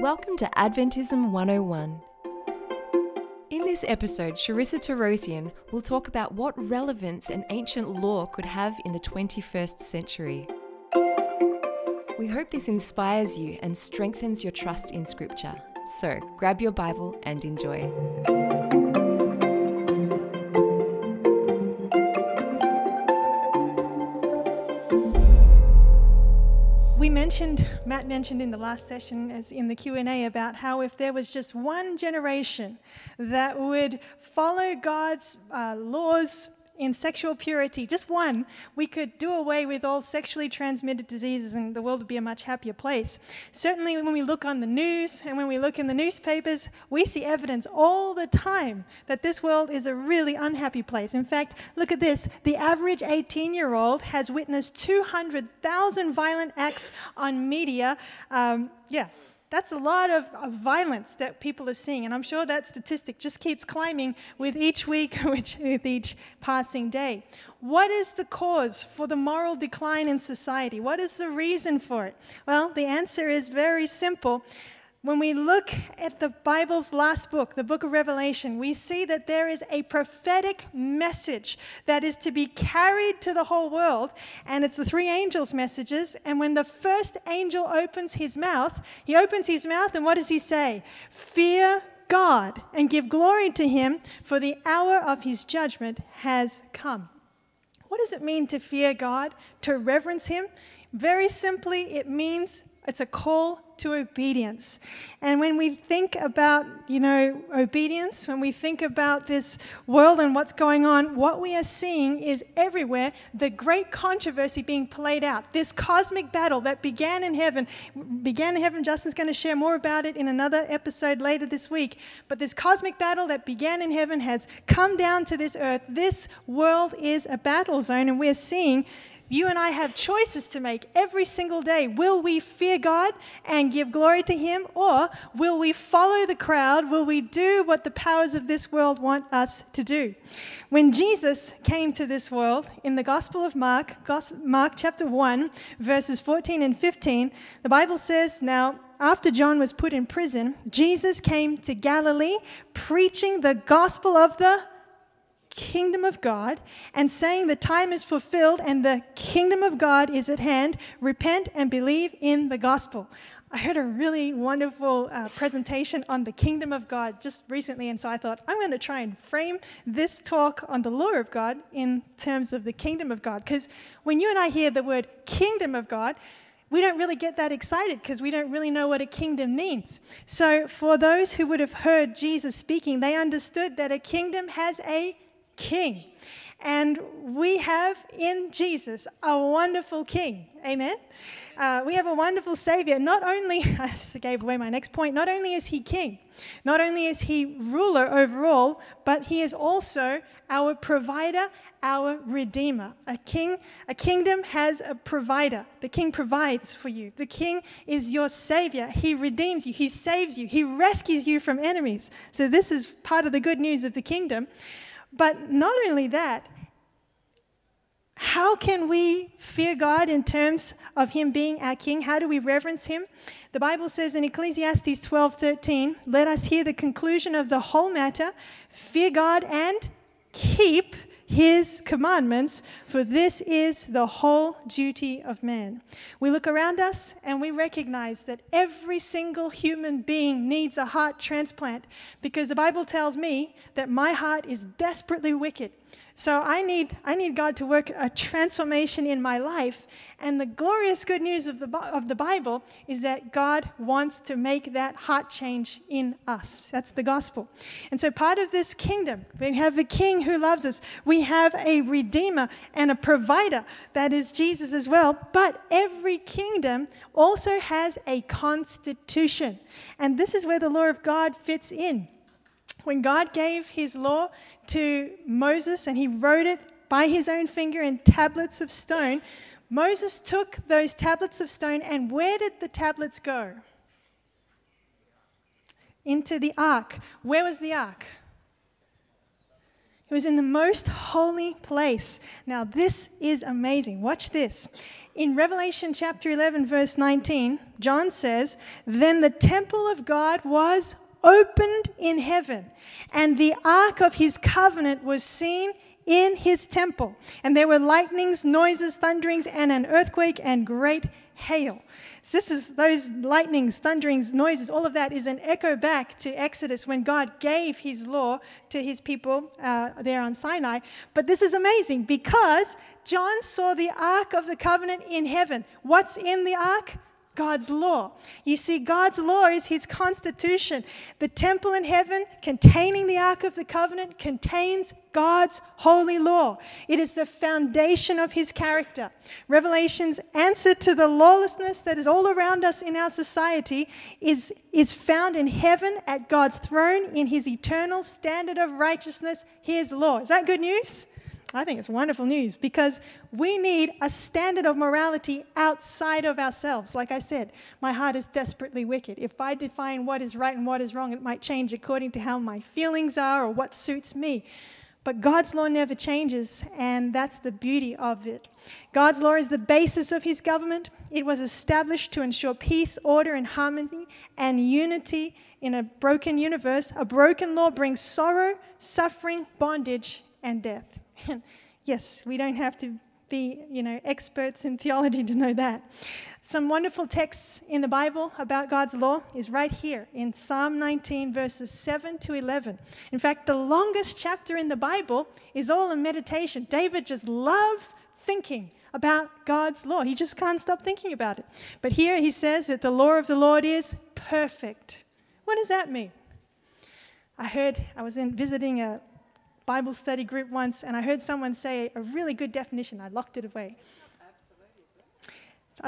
Welcome to Adventism 101. In this episode, Charissa Tarosian will talk about what relevance an ancient law could have in the 21st century. We hope this inspires you and strengthens your trust in Scripture. So, grab your Bible and enjoy. Matt mentioned in the last session, as in the Q&A, about how if there was just one generation that would follow God's laws in sexual purity, just one, we could do away with all sexually transmitted diseases and the world would be a much happier place. Certainly when we look on the news and when we look in the newspapers, we see evidence all the time that this world is a really unhappy place. In fact, look at this. The average 18-year-old has witnessed 200,000 violent acts on media. That's a lot of violence that people are seeing, and I'm sure that statistic just keeps climbing with each week, with each passing day. What is the cause for the moral decline in society? What is the reason for it? Well, the answer is very simple. When we look at the Bible's last book, the book of Revelation, we see that there is a prophetic message that is to be carried to the whole world, and it's the three angels' messages. And when the first angel opens his mouth, and what does he say? Fear God and give glory to him, for the hour of his judgment has come. What does it mean to fear God, to reverence him? Very simply, it means it's a call to obedience. And when we think about, obedience, when we think about this world and what's going on, what we are seeing is everywhere the great controversy being played out. This cosmic battle that began in heaven. Justin's going to share more about it in another episode later this week. But this cosmic battle that began in heaven has come down to this earth. This world is a battle zone, and we're seeing you and I have choices to make every single day. Will we fear God and give glory to him? Or will we follow the crowd? Will we do what the powers of this world want us to do? When Jesus came to this world, in the Gospel of Mark chapter 1, verses 14 and 15, the Bible says, "Now, after John was put in prison, Jesus came to Galilee, preaching the gospel of the kingdom of God and saying the time is fulfilled and the kingdom of God is at hand. Repent and believe in the gospel." I heard a really wonderful presentation on the kingdom of God just recently, and so I thought I'm going to try and frame this talk on the law of God in terms of the kingdom of God, because when you and I hear the word kingdom of God, we don't really get that excited because we don't really know what a kingdom means. So for those who would have heard Jesus speaking, they understood that a kingdom has a King. And we have in Jesus a wonderful King. Amen? We have a wonderful Savior. Not only, I just gave away my next point, not only is he King, not only is he ruler over all, but he is also our provider, our Redeemer. A kingdom has a provider. The King provides for you. The King is your Savior. He redeems you. He saves you. He rescues you from enemies. So this is part of the good news of the kingdom. But not only that, how can we fear God in terms of him being our King? How do we reverence him? The Bible says in Ecclesiastes 12:13, "Let us hear the conclusion of the whole matter. Fear God and keep his commandments, for this is the whole duty of man." We look around us and we recognize that every single human being needs a heart transplant, because the Bible tells me that my heart is desperately wicked. So I need God to work a transformation in my life. And the glorious good news of the Bible is that God wants to make that heart change in us. That's the gospel. And so part of this kingdom, we have a King who loves us. We have a Redeemer and a provider. That is Jesus as well. But every kingdom also has a constitution. And this is where the law of God fits in. When God gave his law to Moses and he wrote it by his own finger in tablets of stone, Moses took those tablets of stone, and where did the tablets go? Into the ark. Where was the ark? It was in the most holy place. Now this is amazing. Watch this. In Revelation chapter 11, verse 19, John says, "Then the temple of God was opened in heaven, and the ark of his covenant was seen in his temple. And there were lightnings, noises, thunderings, and an earthquake and great hail." This is those lightnings, thunderings, noises, all of that is an echo back to Exodus when God gave his law to his people there on Sinai. But this is amazing because John saw the Ark of the Covenant in heaven. What's in the Ark? God's law. You see, God's law is his constitution. The temple in heaven containing the Ark of the Covenant contains God's holy law. It is the foundation of his character. Revelation's answer to the lawlessness that is all around us in our society is found in heaven at God's throne in his eternal standard of righteousness, his law. Is that good news? I think it's wonderful news because we need a standard of morality outside of ourselves. Like I said, my heart is desperately wicked. If I define what is right and what is wrong, it might change according to how my feelings are or what suits me. But God's law never changes, and that's the beauty of it. God's law is the basis of his government. It was established to ensure peace, order, and harmony, and unity in a broken universe. A broken law brings sorrow, suffering, bondage, and death. Yes, we don't have to be, experts in theology to know that. Some wonderful texts in the Bible about God's law is right here in Psalm 19, verses 7 to 11. In fact, the longest chapter in the Bible is all a meditation. David just loves thinking about God's law. He just can't stop thinking about it. But here he says that the law of the Lord is perfect. What does that mean? I was visiting a Bible study group once, and I heard someone say a really good definition. I locked it away.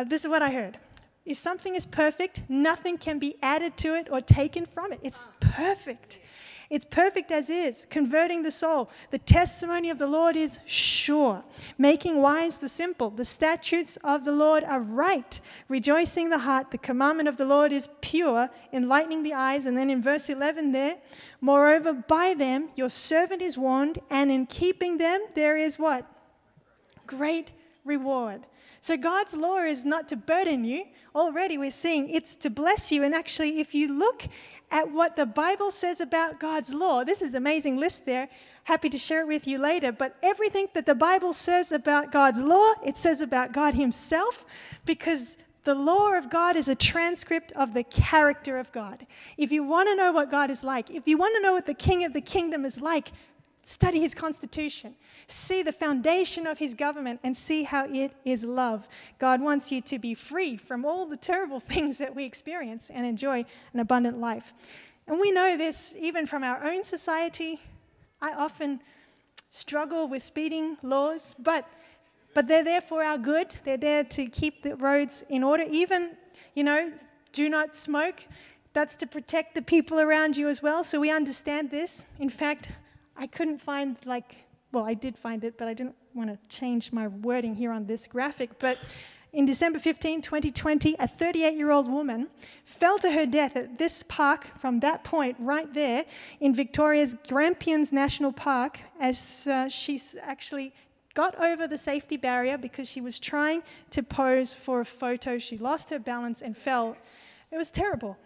This is what I heard. If something is perfect, nothing can be added to it or taken from it. It's perfect. It's perfect as is, converting the soul. The testimony of the Lord is sure, making wise the simple. The statutes of the Lord are right, rejoicing the heart. The commandment of the Lord is pure, enlightening the eyes. And then in verse 11 there, moreover, by them your servant is warned, and in keeping them there is what? Great reward. So God's law is not to burden you. Already we're seeing it's to bless you. And actually, if you look at what the Bible says about God's law, this is an amazing list there. Happy to share it with you later. But everything that the Bible says about God's law, it says about God himself, because the law of God is a transcript of the character of God. If you want to know what God is like, if you want to know what the King of the Kingdom is like, study his constitution, see the foundation of his government, and see how it is love. God wants you to be free from all the terrible things that we experience and enjoy an abundant life. And we know this even from our own society. I often struggle with speeding laws, but they're there for our good. They're there to keep the roads in order. Even, do not smoke. That's to protect the people around you as well. So we understand this. In fact, I couldn't find, I did find it, but I didn't want to change my wording here on this graphic. But in December 15, 2020, a 38-year-old woman fell to her death at this park from that point right there in Victoria's Grampians National Park as she actually got over the safety barrier because she was trying to pose for a photo. She lost her balance and fell. It was terrible.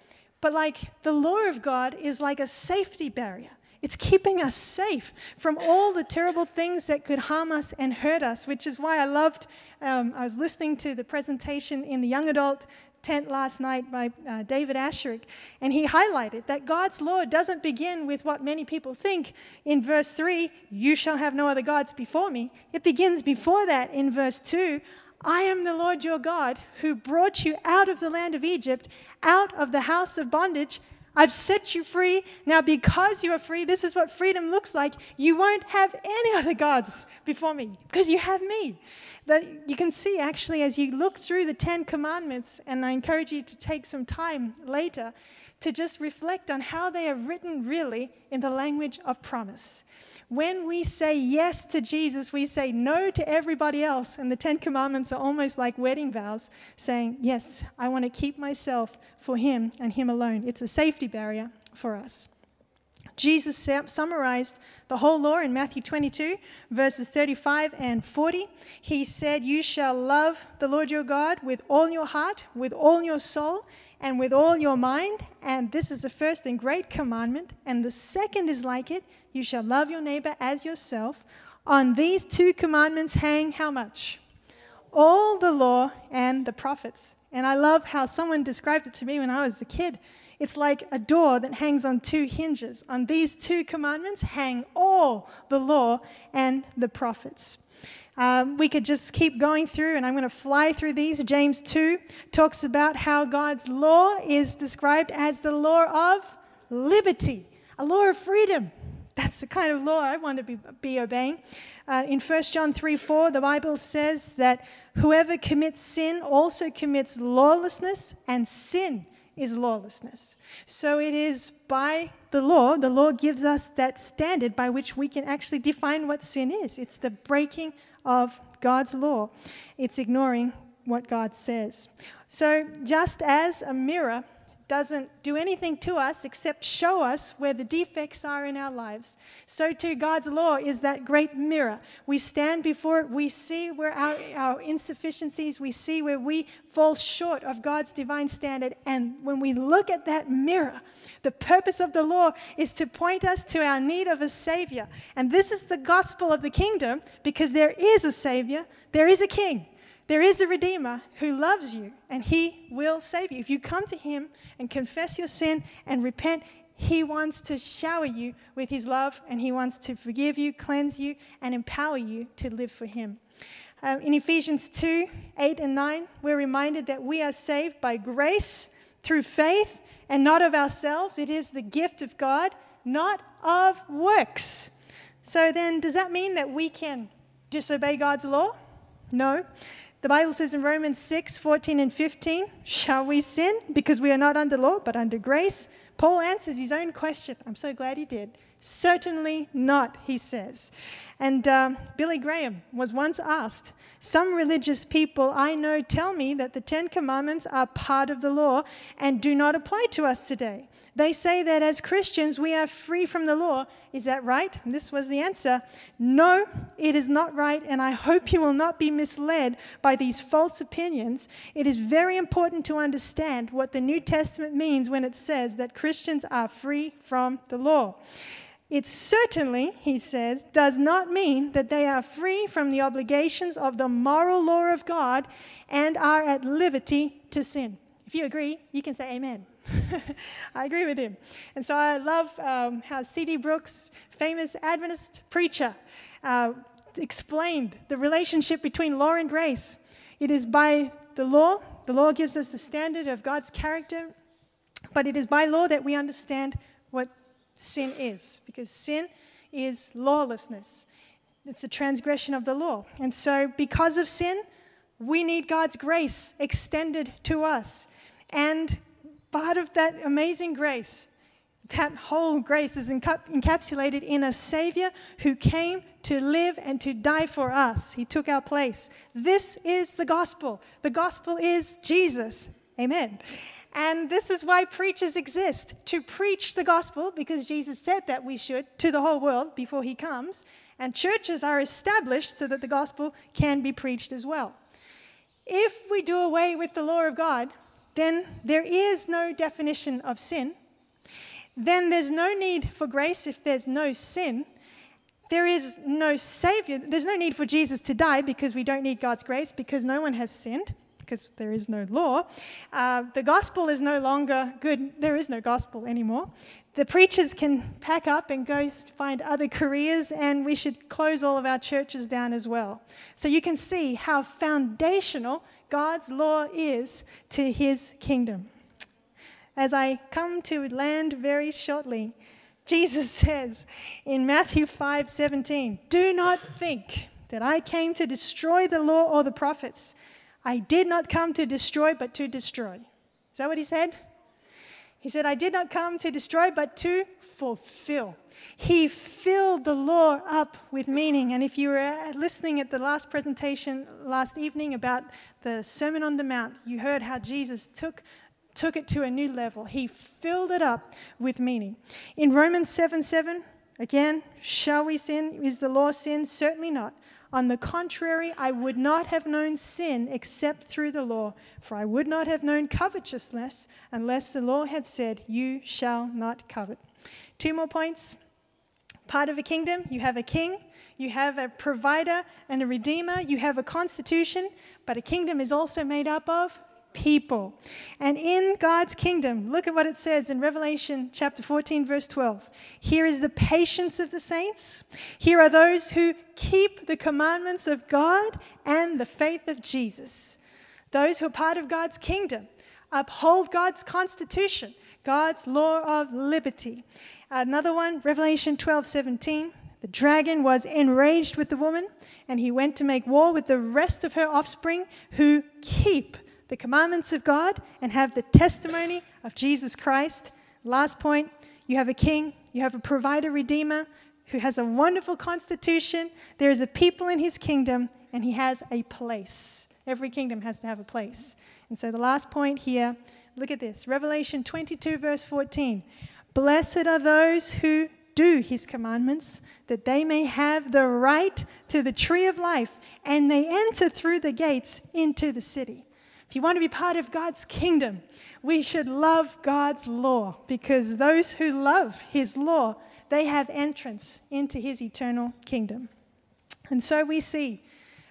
But the law of God is like a safety barrier. It's keeping us safe from all the terrible things that could harm us and hurt us, which is why I loved, I was listening to the presentation in the young adult tent last night by David Asherick, and he highlighted that God's law doesn't begin with what many people think in verse 3, you shall have no other gods before me. It begins before that in verse 2, I am the Lord your God who brought you out of the land of Egypt, out of the house of bondage. I've set you free. Now because you are free, this is what freedom looks like. You won't have any other gods before me because you have me. That you can see actually as you look through the Ten Commandments, and I encourage you to take some time later to just reflect on how they are written really in the language of promise. When we say yes to Jesus, we say no to everybody else. And the Ten Commandments are almost like wedding vows saying, yes, I want to keep myself for him and him alone. It's a safety barrier for us. Jesus summarized the whole law in Matthew 22, verses 35 and 40. He said, "You shall love the Lord your God with all your heart, with all your soul, and with all your mind. And this is the first and great commandment. And the second is like it. You shall love your neighbor as yourself. On these two commandments hang how much? All the law and the prophets." And I love how someone described it to me when I was a kid. It's like a door that hangs on two hinges. On these two commandments hang all the law and the prophets. We could just keep going through, and I'm going to fly through these. James 2 talks about how God's law is described as the law of liberty, a law of freedom. That's the kind of law I want to be obeying. In 1 John 3:4, the Bible says that whoever commits sin also commits lawlessness, and sin is lawlessness. So it is by the law gives us that standard by which we can actually define what sin is. It's the breaking of God's law. It's ignoring what God says. So just as a mirror doesn't do anything to us except show us where the defects are in our lives, so too God's law is that great mirror. We stand before it, we see where our insufficiencies, we see where we fall short of God's divine standard. And when we look at that mirror, the purpose of the law is to point us to our need of a Savior. And this is the gospel of the kingdom, because there is a Savior, there is a King. There is a Redeemer who loves you, and he will save you. If you come to him and confess your sin and repent, he wants to shower you with his love, and he wants to forgive you, cleanse you, and empower you to live for him. In Ephesians 2, 8 and 9, we're reminded that we are saved by grace through faith and not of ourselves. It is the gift of God, not of works. So then, does that mean that we can disobey God's law? No. The Bible says in Romans 6, 14 and 15, "Shall we sin because we are not under law but under grace?" Paul answers his own question. I'm so glad he did. "Certainly not," he says. And Billy Graham was once asked, "Some religious people I know tell me that the Ten Commandments are part of the law and do not apply to us today. They say that as Christians we are free from the law. Is that right?" And this was the answer. "No, it is not right, and I hope you will not be misled by these false opinions. It is very important to understand what the New Testament means when it says that Christians are free from the law. It certainly," he says, "does not mean that they are free from the obligations of the moral law of God and are at liberty to sin." If you agree, you can say amen. I agree with him. And so I love how C.D. Brooks, famous Adventist preacher, explained the relationship between law and grace. It is by the law gives us the standard of God's character, but it is by law that we understand what sin is, because sin is lawlessness. It's the transgression of the law. And so because of sin, we need God's grace extended to us. And part of that amazing grace, that whole grace is encapsulated in a Savior who came to live and to die for us. He took our place. This is the gospel. The gospel is Jesus. Amen. And this is why preachers exist, to preach the gospel, because Jesus said that we should, to the whole world before he comes. And churches are established so that the gospel can be preached as well. If we do away with the law of God, then there is no definition of sin. Then there's no need for grace if there's no sin. There is no Savior. There's no need for Jesus to die, because we don't need God's grace, because no one has sinned, because there is no law. The gospel is no longer good. There is no gospel anymore. The preachers can pack up and go find other careers, and we should close all of our churches down as well. So you can see how foundational God's law is to his kingdom. As I come to land very shortly, Jesus says in Matthew 5:17, "Do not think that I came to destroy the law or the prophets. I did not come to destroy, but to destroy." Is that what he said? He said, "I did not come to destroy, but to fulfill." He filled the law up with meaning. And if you were listening at the last presentation last evening about the Sermon on the Mount, you heard how Jesus took took it to a new level. He filled it up with meaning. In Romans 7:7, again, shall we sin? Is the law sin? Certainly not. On the contrary, I would not have known sin except through the law, for I would not have known covetousness unless the law had said, you shall not covet. Two more points. Part of a kingdom, you have a king, you have a provider and a redeemer, you have a constitution, but a kingdom is also made up of people. And in God's kingdom, look at what it says in Revelation chapter 14, verse 12. Here is the patience of the saints. Here are those who keep the commandments of God and the faith of Jesus. Those who are part of God's kingdom uphold God's constitution, God's law of liberty. Another one, Revelation 12:17. The dragon was enraged with the woman, and he went to make war with the rest of her offspring who keep the commandments of God and have the testimony of Jesus Christ. Last point, you have a king, you have a provider, redeemer, who has a wonderful constitution. There is a people in his kingdom, and he has a place. Every kingdom has to have a place. And so the last point here, look at this, Revelation 22, verse 14. Blessed are those who do his commandments, that they may have the right to the tree of life, and may enter through the gates into the city. If you want to be part of God's kingdom, we should love God's law, because those who love his law, they have entrance into his eternal kingdom. And so we see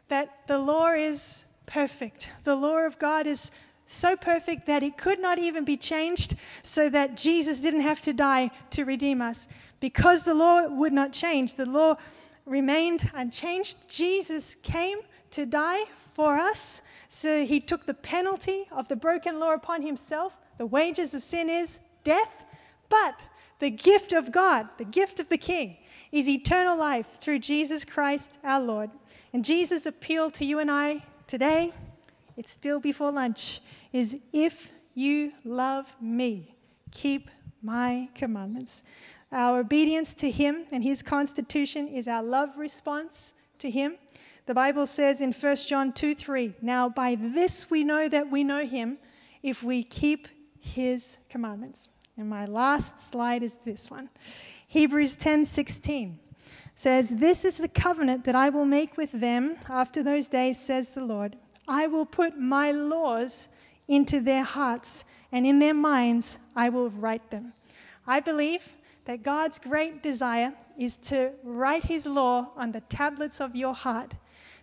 that the law is perfect. The law of God is so perfect that it could not even be changed, so that Jesus didn't have to die to redeem us. Because the law would not change, the law remained unchanged. Jesus came to die for us. So he took the penalty of the broken law upon himself. The wages of sin is death, but the gift of God, the gift of the King, is eternal life through Jesus Christ our Lord. And Jesus' appeal to you and I today, it's still before lunch, is if you love me, keep my commandments. Our obedience to him and his constitution is our love response to him. The Bible says in 1 John 2:3, now by this we know that we know him, if we keep his commandments. And my last slide is this one. Hebrews 10:16 says, this is the covenant that I will make with them after those days, says the Lord. I will put my laws into their hearts, and in their minds I will write them. I believe that God's great desire is to write his law on the tablets of your heart,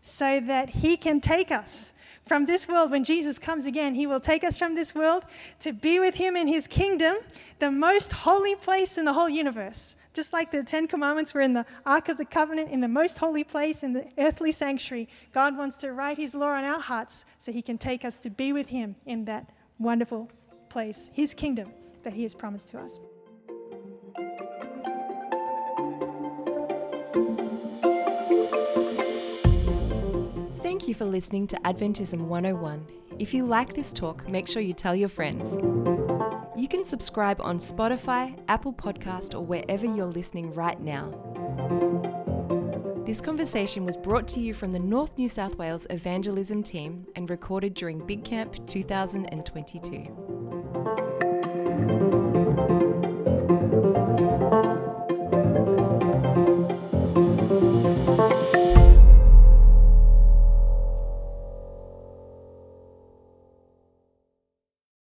so that he can take us from this world. When Jesus comes again, he will take us from this world to be with him in his kingdom, the most holy place in the whole universe. Just like the Ten Commandments were in the Ark of the Covenant, in the most holy place, in the earthly sanctuary, God wants to write his law on our hearts so he can take us to be with him in that wonderful place, his kingdom that he has promised to us. Thank you for listening to Adventism 101. If you like this talk, make sure you tell your friends. You can subscribe on Spotify, Apple Podcast, or wherever you're listening right now. This conversation was brought to you from the North New South Wales Evangelism team and recorded during Big Camp 2022.